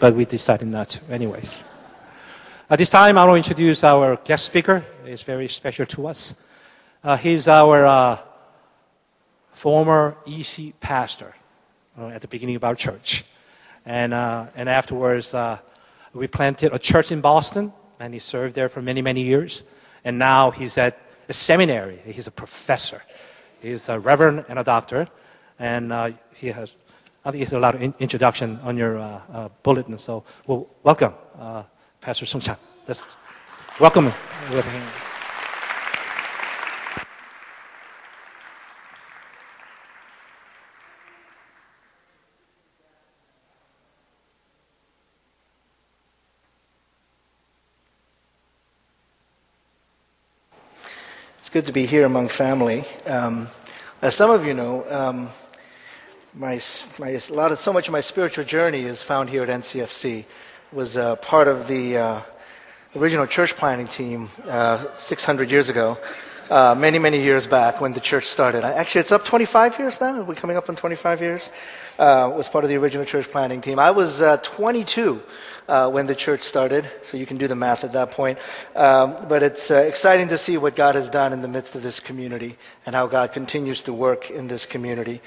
but we decided not to. Anyways. At this time, I want to introduce our guest speaker. He's very special to us. He's our former EC pastor at the beginning of our church. And afterwards, we planted a church in Boston, and he served there for many, many years. And now he's at a seminary. He's a professor. He's a reverend and a doctor. And he has, I think, he has a lot of introduction on your bulletin. So we'll welcome Pastor Sung Chan. Let's welcome him. It's good to be here among family. As some of you know, so much of my spiritual journey is found here at NCFC. Was part of the original church planning team 600 years ago, many, many years back when the church started. Actually, it's up 25 years now. Are we coming up on 25 years? Was part of the original church planning team. I was 22 when the church started, so you can do the math at that point. But it's exciting to see what God has done in the midst of this community and how God continues to work in this community.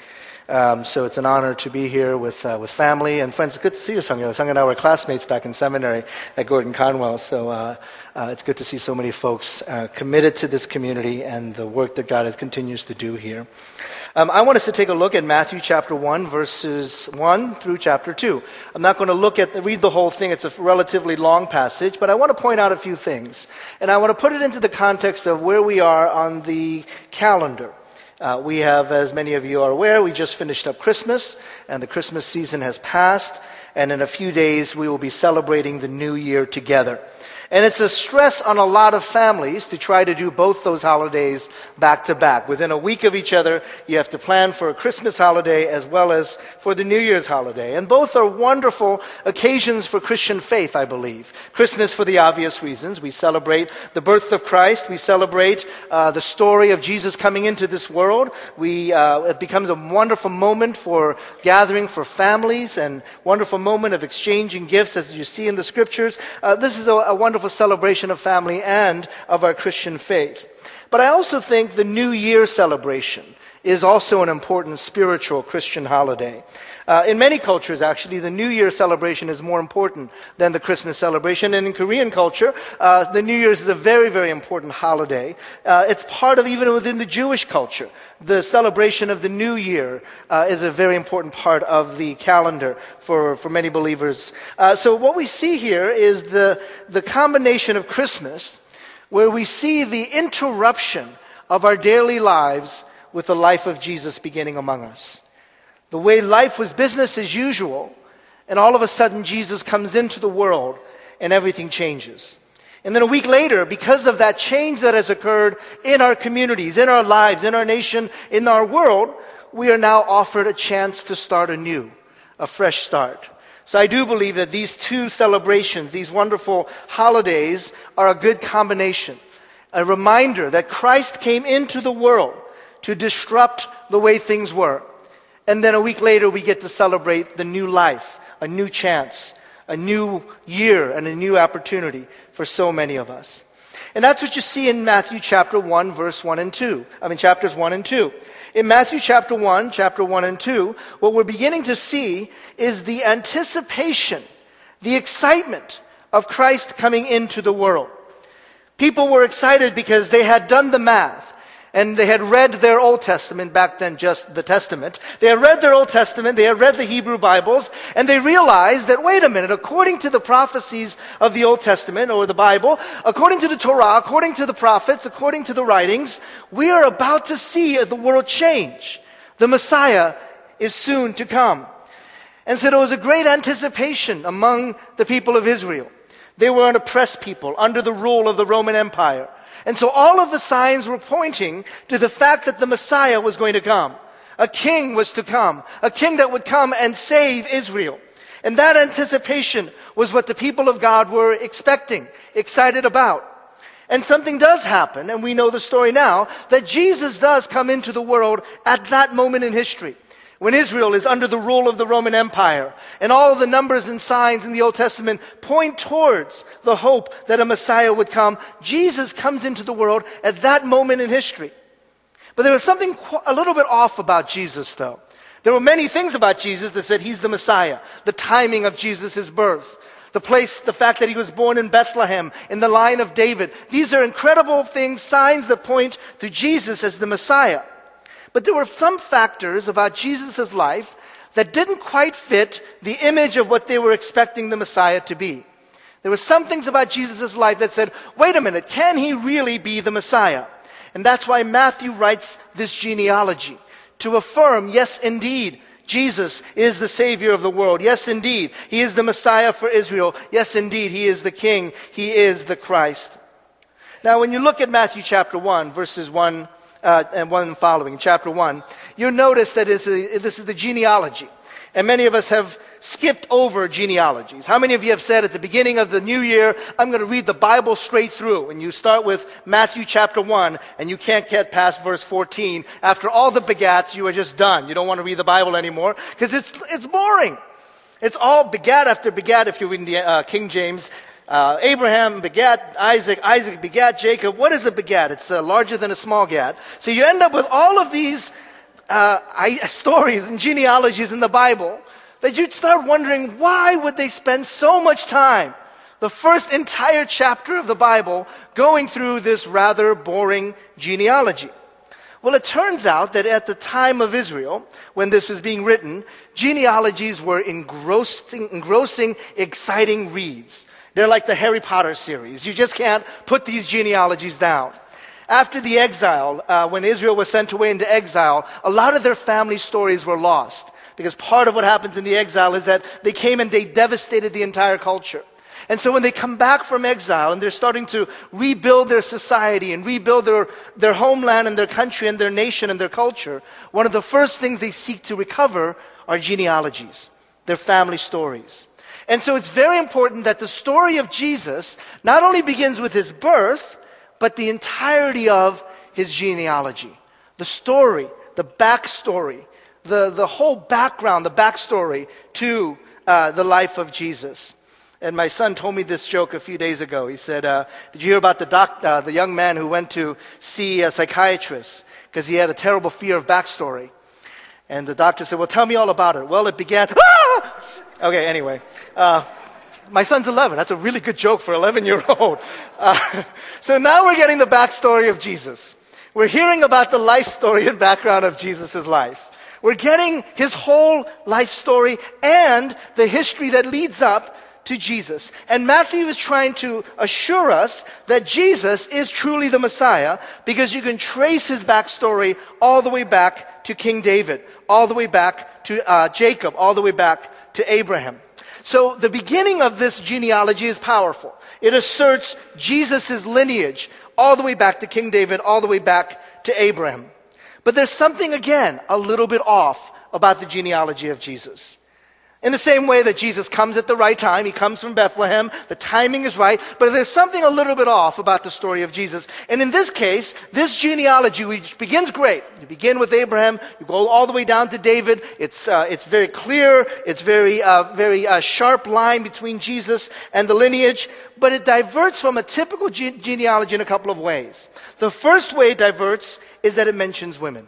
So it's an honor to be here with family and friends. It's good to see you, Sung. Sung and I were classmates back in seminary at Gordon-Conwell. So it's good to see so many folks committed to this community and the work that God continues to do here. I want us to take a look at Matthew chapter 1, verses 1 through chapter 2. I'm not going to read the whole thing. It's a relatively long passage, but I want to point out a few things. And I want to put it into the context of where we are on the calendar. We have, as many of you are aware, we just finished up Christmas, and the Christmas season has passed, and in a few days we will be celebrating the New Year together. And it's a stress on a lot of families to try to do both those holidays back to back. Within a week of each other, you have to plan for a Christmas holiday as well as for the New Year's holiday. And both are wonderful occasions for Christian faith, I believe. Christmas for the obvious reasons. We celebrate the birth of Christ. We celebrate the story of Jesus coming into this world. It becomes a wonderful moment for gathering for families and wonderful moment of exchanging gifts as you see in the scriptures. This is a wonderful celebration of family and of our Christian faith. But I also think the New Year celebration is also an important spiritual Christian holiday. In many cultures, actually, the New Year celebration is more important than the Christmas celebration. And in Korean culture, the New Year's is a very, very important holiday. It's part of, even within the Jewish culture, the celebration of the New Year is a very important part of the calendar for many believers. So what we see here is the combination of Christmas, where we see the interruption of our daily lives with the life of Jesus beginning among us. The way life was business as usual, and all of a sudden Jesus comes into the world and everything changes. And then a week later, because of that change that has occurred in our communities, in our lives, in our nation, in our world, we are now offered a chance to start anew, a fresh start. So I do believe that these two celebrations, these wonderful holidays, are a good combination. A reminder that Christ came into the world to disrupt the way things were. And then a week later, we get to celebrate the new life, a new chance, a new year, and a new opportunity for so many of us. And that's what you see in Matthew chapter 1, verse 1 and 2. Chapters 1 and 2. In Matthew chapter 1 and 2, what we're beginning to see is the anticipation, the excitement of Christ coming into the world. People were excited because they had done the math. And they had read their Old Testament, back then just the Testament. They had read their Old Testament, they had read the Hebrew Bibles, and they realized that, wait a minute, according to the prophecies of the Old Testament or the Bible, according to the Torah, according to the prophets, according to the writings, we are about to see the world change. The Messiah is soon to come. And so there was a great anticipation among the people of Israel. They were an oppressed people under the rule of the Roman Empire. And so all of the signs were pointing to the fact that the Messiah was going to come. A king was to come. A king that would come and save Israel. And that anticipation was what the people of God were expecting, excited about. And something does happen, and we know the story now, that Jesus does come into the world at that moment in history. when Israel is under the rule of the Roman Empire, and all of the numbers and signs in the Old Testament point towards the hope that a Messiah would come, Jesus comes into the world at that moment in history. But there was something a little bit off about Jesus, though. There were many things about Jesus that said he's the Messiah. The timing of Jesus' birth, the fact that he was born in Bethlehem, in the line of David. These are incredible things, signs that point to Jesus as the Messiah. But there were some factors about Jesus' life that didn't quite fit the image of what they were expecting the Messiah to be. There were some things about Jesus' life that said, wait a minute, can he really be the Messiah? And that's why Matthew writes this genealogy, to affirm, yes, indeed, Jesus is the Savior of the world. Yes, indeed, he is the Messiah for Israel. Yes, indeed, he is the King. He is the Christ. Now, when you look at Matthew chapter 1, verses 1 and 1 following, chapter 1, you'll notice that this is the genealogy. And many of us have skipped over genealogies. How many of you have said at the beginning of the new year, I'm going to read the Bible straight through? And you start with Matthew chapter 1, and you can't get past verse 14. After all the begats, you are just done. You don't want to read the Bible anymore because it's boring. It's all begat after begat if you're reading the King James. Abraham begat Isaac, Isaac begat Jacob. What is a begat? It's larger than a small gat. So you end up with all of these stories and genealogies in the Bible that you'd start wondering, why would they spend so much time, the first entire chapter of the Bible, going through this rather boring genealogy? Well, it turns out that at the time of Israel, when this was being written, genealogies were engrossing, exciting reads. They're like the Harry Potter series. You just can't put these genealogies down. After the exile, when Israel was sent away into exile, a lot of their family stories were lost, because part of what happens in the exile is that they came and they devastated the entire culture. And so when they come back from exile and they're starting to rebuild their society and rebuild their homeland and their country and their nation and their culture, one of the first things they seek to recover are genealogies, their family stories. And so it's very important that the story of Jesus not only begins with his birth, but the entirety of his genealogy, the story, the backstory, the whole background, the backstory to the life of Jesus. And my son told me this joke a few days ago. He said, did you hear about the young man who went to see a psychiatrist because he had a terrible fear of backstory? And the doctor said, well, tell me all about it. Well, it began, ah! Okay, anyway. My son's 11. That's a really good joke for an 11-year-old. So now we're getting the backstory of Jesus. We're hearing about the life story and background of Jesus' life. We're getting his whole life story and the history that leads up to Jesus. And Matthew is trying to assure us that Jesus is truly the Messiah, because you can trace his backstory all the way back to King David, all the way back to Jacob, all the way back to Abraham. So the beginning of this genealogy is powerful. It asserts Jesus' lineage all the way back to King David, all the way back to Abraham. But there's something, again, a little bit off about the genealogy of Jesus. In the same way that Jesus comes at the right time, he comes from Bethlehem, the timing is right, but there's something a little bit off about the story of Jesus. And in this case, this genealogy, which begins great, you begin with Abraham, you go all the way down to David, it's very clear, it's very sharp line between Jesus and the lineage, but it diverts from a typical genealogy in a couple of ways. The first way it diverts is that it mentions women.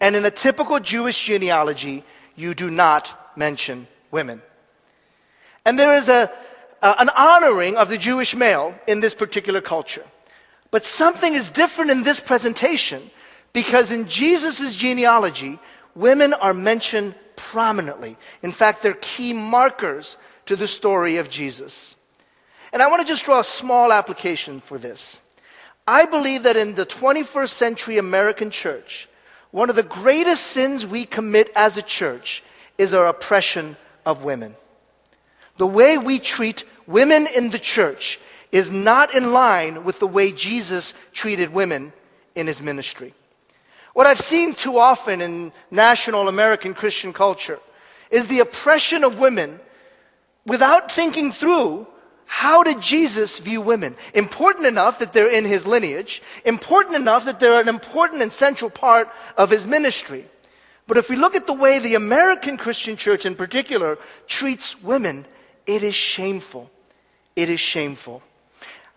And in a typical Jewish genealogy, you do not mention women. And there is an honoring of the Jewish male in this particular culture. But something is different in this presentation, because in Jesus' genealogy, women are mentioned prominently. In fact, they're key markers to the story of Jesus. And I want to just draw a small application for this. I believe that in the 21st century American church, one of the greatest sins we commit as a church is our oppression of women. The way we treat women in the church is not in line with the way Jesus treated women in his ministry. What I've seen too often in national American Christian culture is the oppression of women without thinking through, how did Jesus view women? Important enough that they're in his lineage, important enough that they're an important and central part of his ministry. But if we look at the way the American Christian church in particular treats women, it is shameful. It is shameful.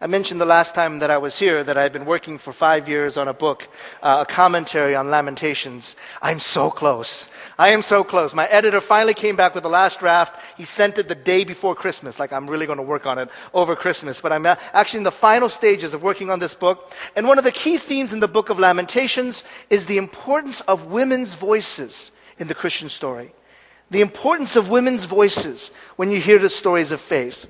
I mentioned the last time that I was here that I had been working for 5 years on a book, a commentary on Lamentations. I'm so close. I am so close. My editor finally came back with the last draft. He sent it the day before Christmas, like I'm really going to work on it over Christmas. But I'm actually in the final stages of working on this book. And one of the key themes in the book of Lamentations is the importance of women's voices in the Christian story. The importance of women's voices when you hear the stories of faith.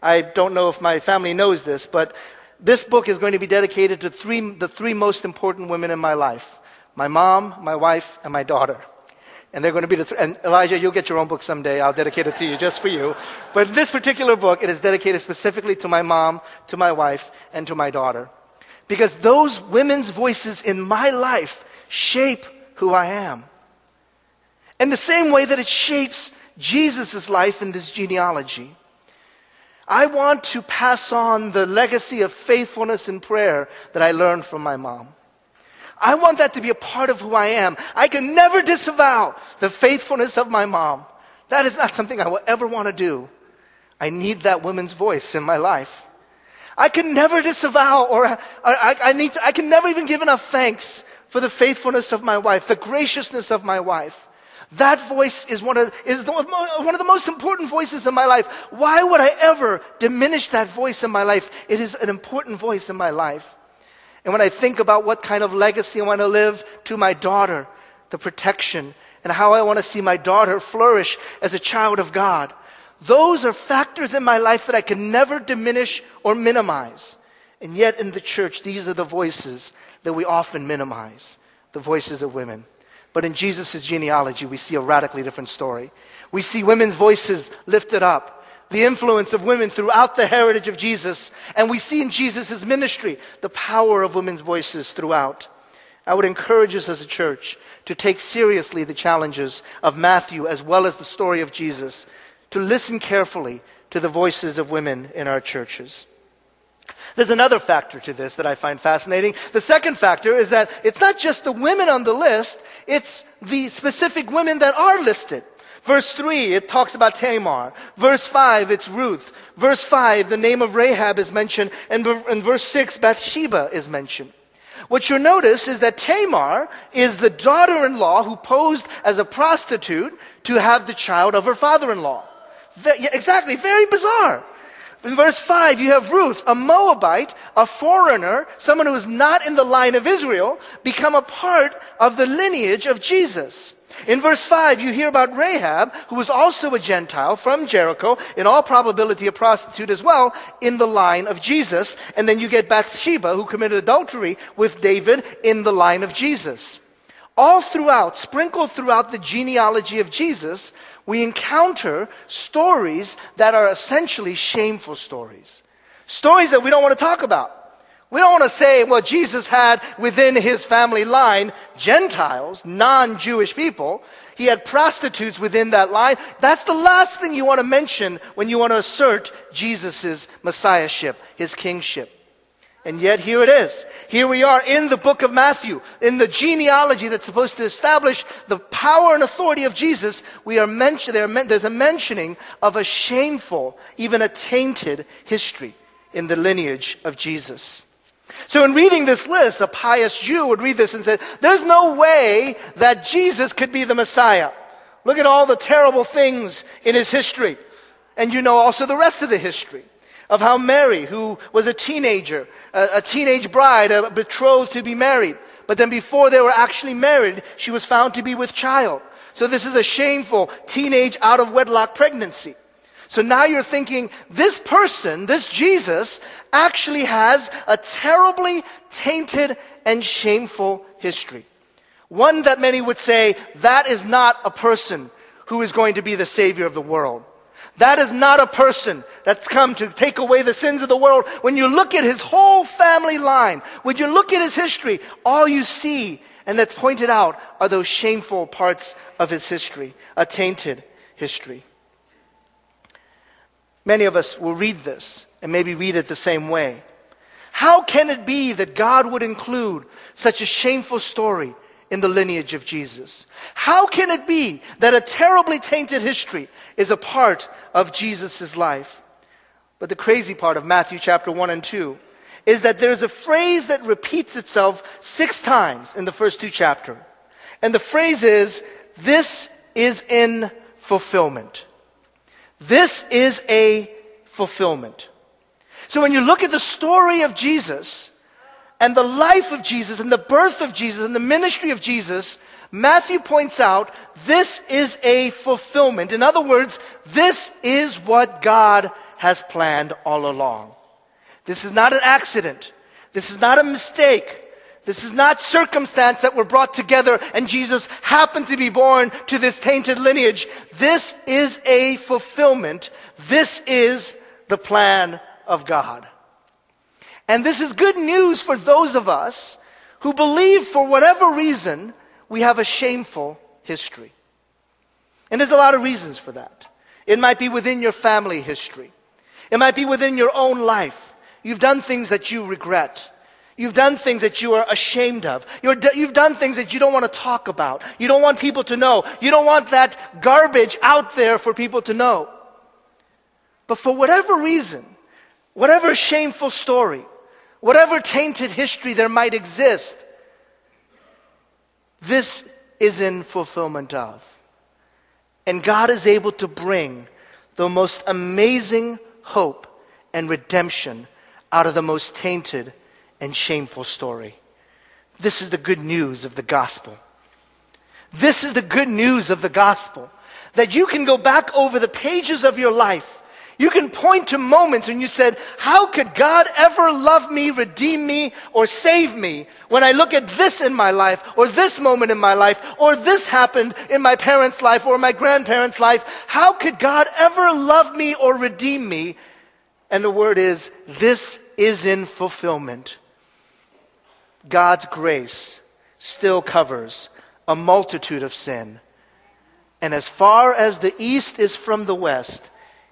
I don't know if my family knows this, but this book is going to be dedicated to the three most important women in my life. My mom, my wife, and my daughter. And they're going to be and Elijah, you'll get your own book someday. I'll dedicate it to you, just for you. But this particular book, it is dedicated specifically to my mom, to my wife, and to my daughter. Because those women's voices in my life shape who I am. In the same way that it shapes Jesus' life in this genealogy. I want to pass on the legacy of faithfulness and prayer that I learned from my mom. I want that to be a part of who I am. I can never disavow the faithfulness of my mom. That is not something I will ever want to do. I need that woman's voice in my life. I can never disavow, I can never even give enough thanks for the faithfulness of my wife, the graciousness of my wife. That voice is one of the most important voices in my life. Why would I ever diminish that voice in my life? It is an important voice in my life. And when I think about what kind of legacy I want to live to my daughter, the protection, and how I want to see my daughter flourish as a child of God, those are factors in my life that I can never diminish or minimize. And yet in the church, these are the voices that we often minimize, the voices of women. But in Jesus' genealogy, we see a radically different story. We see women's voices lifted up, the influence of women throughout the heritage of Jesus, and we see in Jesus' ministry the power of women's voices throughout. I would encourage us as a church to take seriously the challenges of Matthew as well as the story of Jesus, to listen carefully to the voices of women in our churches. There's another factor to this that I find fascinating. The second factor is that it's not just the women on the list, it's the specific women that are listed. Verse 3, it talks about Tamar. Verse 5, it's Ruth. Verse 5, the name of Rahab is mentioned. And in verse 6, Bathsheba is mentioned. What you'll notice is that Tamar is the daughter-in-law who posed as a prostitute to have the child of her father-in-law. Exactly, very bizarre. In verse 5, you have Ruth, a Moabite, a foreigner, someone who is not in the line of Israel, become a part of the lineage of Jesus. In verse 5, you hear about Rahab, who was also a Gentile from Jericho, in all probability a prostitute as well, in the line of Jesus. And then you get Bathsheba, who committed adultery with David, in the line of Jesus. All throughout, sprinkled throughout the genealogy of Jesus, we encounter stories that are essentially shameful stories. Stories that we don't want to talk about. We don't want to say, well, Jesus had within his family line Gentiles, non-Jewish people. He had prostitutes within that line. That's the last thing you want to mention when you want to assert Jesus' messiahship, his kingship. And yet here it is. Here we are in the book of Matthew, in the genealogy that's supposed to establish the power and authority of Jesus. There's a mentioning of a shameful, even a tainted history in the lineage of Jesus. So in reading this list, a pious Jew would read this and say, there's no way that Jesus could be the Messiah. Look at all the terrible things in his history. And you know also the rest of the history. Of how Mary, who was a teenager, a teenage bride, betrothed to be married, but then before they were actually married, she was found to be with child. So this is a shameful teenage out-of-wedlock pregnancy. So now you're thinking, this person, this Jesus, actually has a terribly tainted and shameful history. One that many would say, that is not a person who is going to be the Savior of the world. That is not a person that's come to take away the sins of the world. When you look at his whole family line, when you look at his history, all you see and that's pointed out are those shameful parts of his history, a tainted history. Many of us will read this and maybe read it the same way. How can it be that God would include such a shameful story in the lineage of Jesus? How can it be that a terribly tainted history is a part of Jesus' life? But the crazy part of Matthew chapter 1 and 2 is that there's a phrase that repeats itself 6 times in the first 2 chapters. And the phrase is, this is in fulfillment. This is a fulfillment. So when you look at the story of Jesus and the life of Jesus and the birth of Jesus and the ministry of Jesus, Matthew points out this is a fulfillment. In other words, this is what God has planned all along. This is not an accident. This is not a mistake. This is not circumstance that were brought together and Jesus happened to be born to this tainted lineage. This is a fulfillment. This is the plan of God. And this is good news for those of us who believe for whatever reason we have a shameful history. And there's a lot of reasons for that. It might be within your family history. It might be within your own life. You've done things that you regret. You've done things that you are ashamed of. You've done things that you don't want to talk about. You don't want people to know. You don't want that garbage out there for people to know. But for whatever reason, whatever shameful story, whatever tainted history there might exist, this is in fulfillment of. And God is able to bring the most amazing hope and redemption out of the most tainted and shameful story. This is the good news of the gospel. This is the good news of the gospel, that you can go back over the pages of your life. You can point to moments when you said, how could God ever love me, redeem me, or save me when I look at this in my life, or this moment in my life, or this happened in my parents' life, or my grandparents' life? How could God ever love me or redeem me? And the word is, this is in fulfillment. God's grace still covers a multitude of sin. And as far as the east is from the west,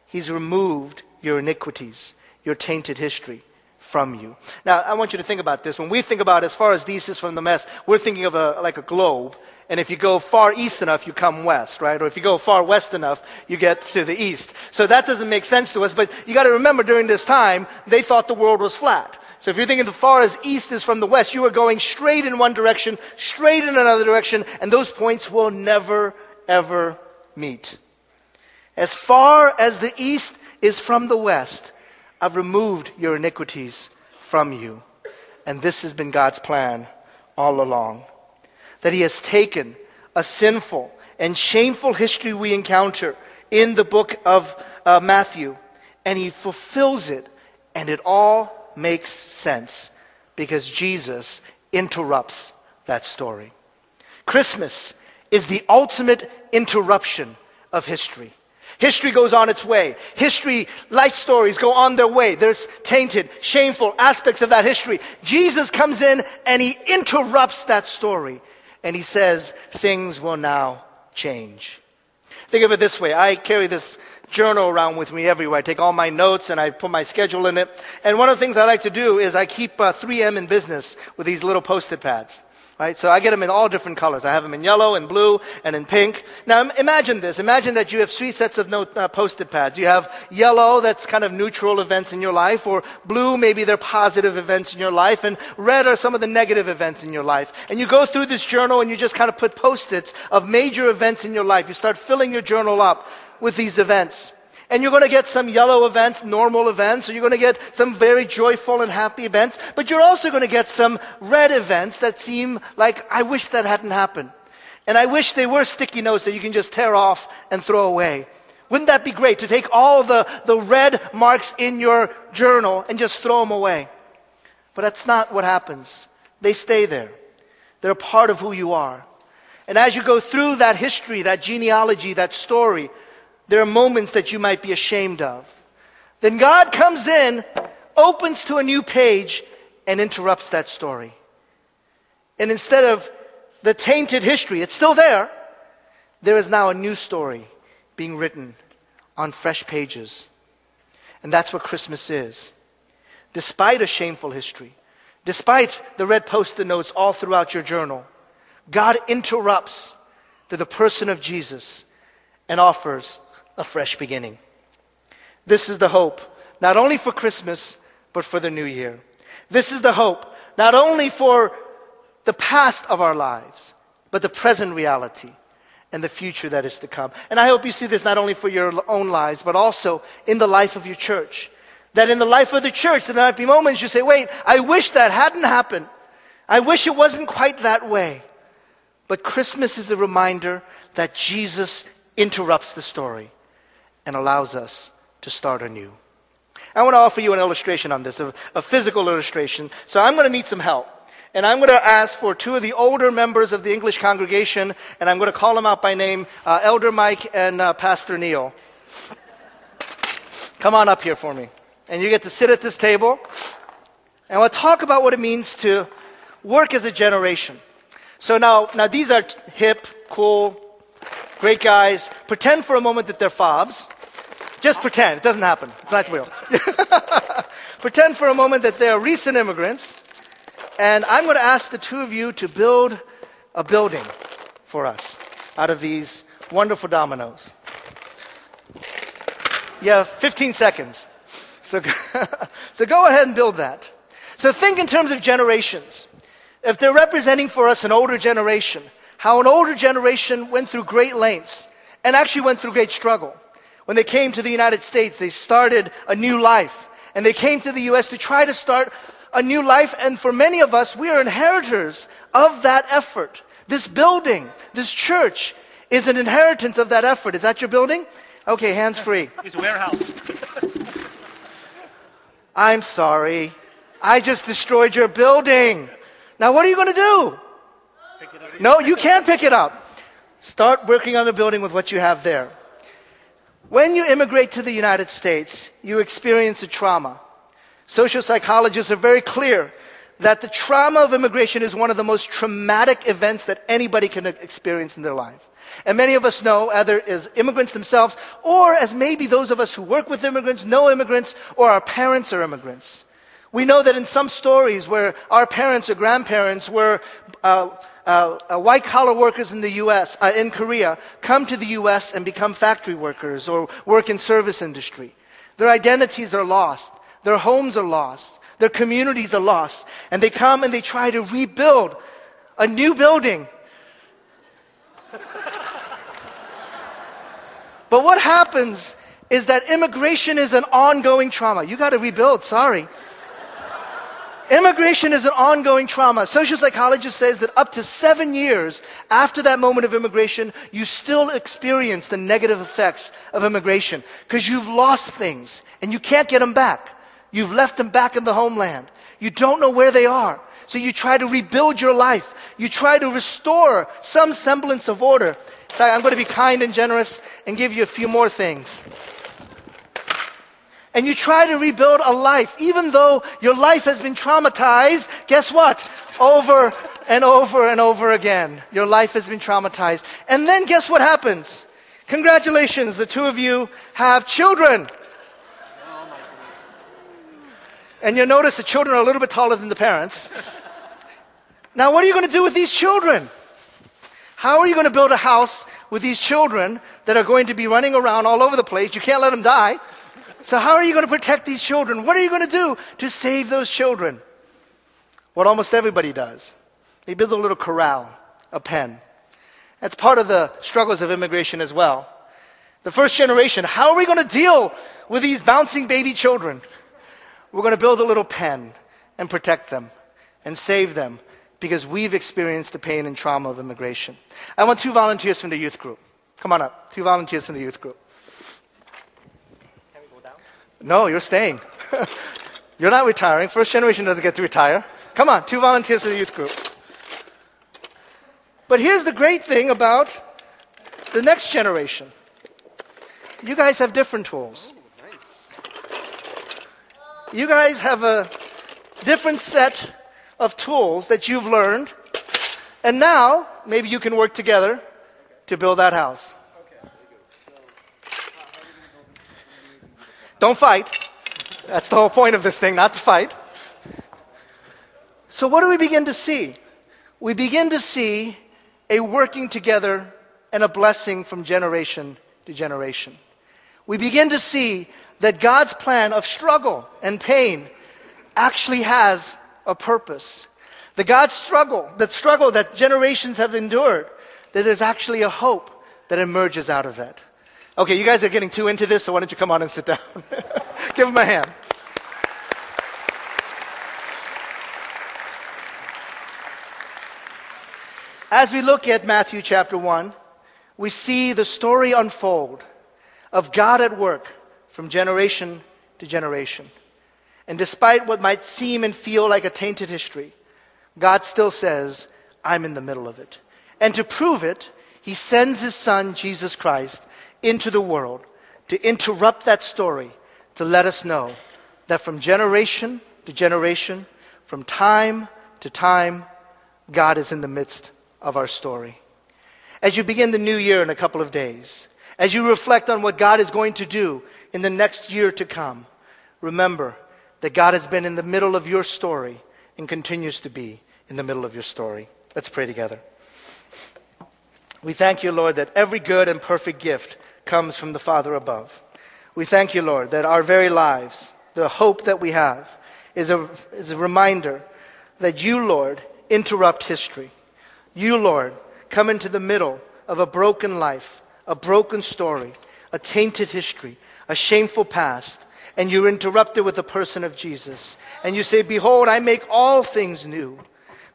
He's removed your iniquities, your tainted history from you. Now, I want you to think about this. When we think about as far as the east is from the west, we're thinking of like a globe. And if you go far east enough, you come west, right? Or if you go far west enough, you get to the east. So that doesn't make sense to us. But you got to remember, during this time, they thought the world was flat. So if you're thinking as far as east is from the west, you are going straight in one direction, straight in another direction, and those points will never, ever meet. As far as the east is from the west, I've removed your iniquities from you. And this has been God's plan all along. That He has taken a sinful and shameful history we encounter in the book of Matthew, and He fulfills it, and it all makes sense because Jesus interrupts that story. Christmas is the ultimate interruption of history. History goes on its way. History, life stories go on their way. There's tainted, shameful aspects of that history. Jesus comes in and He interrupts that story. And He says, things will now change. Think of it this way. I carry this journal around with me everywhere. I take all my notes and I put my schedule in it. And one of the things I like to do is I keep 3M in business with these little Post-it pads. Right? So I get them in all different colors. I have them in yellow and blue and in pink. Now imagine this. Imagine that you have 3 sets of Post-it pads. You have yellow, that's kind of neutral events in your life, or blue, maybe they're positive events in your life, and red are some of the negative events in your life. And you go through this journal and you just kind of put Post-its of major events in your life. You start filling your journal up with these events. And you're going to get some yellow events, normal events, or you're going to get some very joyful and happy events, but you're also going to get some red events that seem like, I wish that hadn't happened. And I wish they were sticky notes that you can just tear off and throw away. Wouldn't that be great, to take all the red marks in your journal and just throw them away? But that's not what happens. They stay there. They're a part of who you are. And as you go through that history, that genealogy, that story, there are moments that you might be ashamed of. Then God comes in, opens to a new page, and interrupts that story. And instead of the tainted history, it's still there, there is now a new story being written on fresh pages. And that's what Christmas is. Despite a shameful history, despite the red Post-it notes all throughout your journal, God interrupts through the person of Jesus and offers a fresh beginning. This is the hope, not only for Christmas, but for the new year. This is the hope, not only for the past of our lives, but the present reality and the future that is to come. And I hope you see this not only for your own lives, but also in the life of your church. That in the life of the church, there might be moments you say, wait, I wish that hadn't happened. I wish it wasn't quite that way. But Christmas is a reminder that Jesus interrupts the story and allows us to start anew. I want to offer you an illustration on this, a physical illustration. So I'm going to need some help. And I'm going to ask for two of the older members of the English congregation, and I'm going to call them out by name, Elder Mike and Pastor Neil. Come on up here for me. And you get to sit at this table, and we'll talk about what it means to work as a generation. So now these are hip, cool, great guys. Pretend for a moment that they're fobs. Just pretend. It doesn't happen. It's not real. Pretend for a moment that they're recent immigrants. And I'm going to ask the two of you to build a building for us out of these wonderful dominoes. You have 15 seconds. So go ahead and build that. So think in terms of generations. If they're representing for us an older generation, how an older generation went through great lengths and actually went through great struggle. When they came to the United States, they started a new life. And they came to the U.S. to try to start a new life, and for many of us, we are inheritors of that effort. This building, this church, is an inheritance of that effort. Is that your building? Okay, hands free. It's a warehouse. I'm sorry. I just destroyed your building. Now, what are you going to do? Pick it up. No, you can't pick it up. Start working on the building with what you have there. When you immigrate to the United States, you experience a trauma. Social psychologists are very clear that the trauma of immigration is one of the most traumatic events that anybody can experience in their life. And many of us know, either as immigrants themselves, or as maybe those of us who work with immigrants, know immigrants, or our parents are immigrants. We know that in some stories where our parents or grandparents were white-collar workers in the U.S., in Korea, come to the U.S. and become factory workers or work in service industry. Their identities are lost. Their homes are lost. Their communities are lost. And they come and they try to rebuild a new building. But what happens is that immigration is an ongoing trauma. You got to rebuild, sorry. Immigration is an ongoing trauma. Social psychologist says that up to 7 years after that moment of immigration, you still experience the negative effects of immigration because you've lost things and you can't get them back. You've left them back in the homeland. You don't know where they are. So you try to rebuild your life. You try to restore some semblance of order. In fact, I'm going to be kind and generous and give you a few more things. And you try to rebuild a life. Even though your life has been traumatized, guess what? Over and over and over again. Your life has been traumatized. And then guess what happens? Congratulations, the two of you have children. And you'll notice the children are a little bit taller than the parents. Now, what are you going to do with these children? How are you going to build a house with these children that are going to be running around all over the place? You can't let them die. So how are you going to protect these children? What are you going to do to save those children? What almost everybody does. They build a little corral, a pen. That's part of the struggles of immigration as well. The first generation, how are we going to deal with these bouncing baby children? We're going to build a little pen and protect them and save them because we've experienced the pain and trauma of immigration. I want two volunteers from the youth group. Come on up. Two volunteers from the youth group. No, you're staying. You're not retiring. First generation doesn't get to retire. Come on, two volunteers in the youth group. But here's the great thing about the next generation. You guys have different tools. Ooh, nice. You guys have a different set of tools that you've learned. And now, maybe you can work together to build that house. Don't fight. That's the whole point of this thing, not to fight. So what do we begin to see? We begin to see a working together, and a blessing from generation to generation. We begin to see that God's plan of struggle and pain actually has a purpose. The God's struggle that generations have endured, that there's actually a hope that emerges out of that. Okay, you guys are getting too into this, so why don't you come on and sit down? Give him a hand. As we look at Matthew chapter 1, we see the story unfold of God at work from generation to generation. And despite what might seem and feel like a tainted history, God still says, I'm in the middle of it. And to prove it, he sends his son, Jesus Christ, into the world to interrupt that story, to let us know that from generation to generation, from time to time, God is in the midst of our story. As you begin the new year in a couple of days, as you reflect on what God is going to do in the next year to come, remember that God has been in the middle of your story and continues to be in the middle of your story. Let's pray together. We thank you, Lord, that every good and perfect gift comes from the Father above. We thank you, Lord, that our very lives, the hope that we have, is a reminder that you, Lord, interrupt history. You, Lord, come into the middle of a broken life, a broken story, a tainted history, a shameful past, and you're interrupted with the person of Jesus. And you say, behold, I make all things new.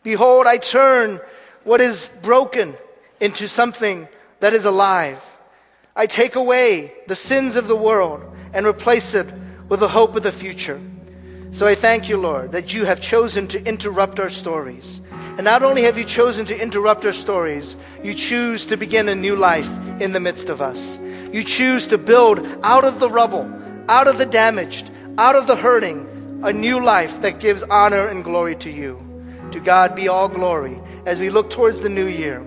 Behold, I turn what is broken into something that is alive. I take away the sins of the world and replace it with the hope of the future. So I thank you, Lord, that you have chosen to interrupt our stories. And not only have you chosen to interrupt our stories, you choose to begin a new life in the midst of us. You choose to build out of the rubble, out of the damaged, out of the hurting, a new life that gives honor and glory to you. To God be all glory as we look towards the new year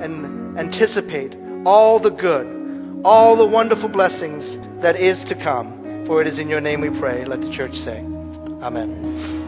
and anticipate all the good, all the wonderful blessings that is to come. For it is in your name we pray. Let the church say, Amen.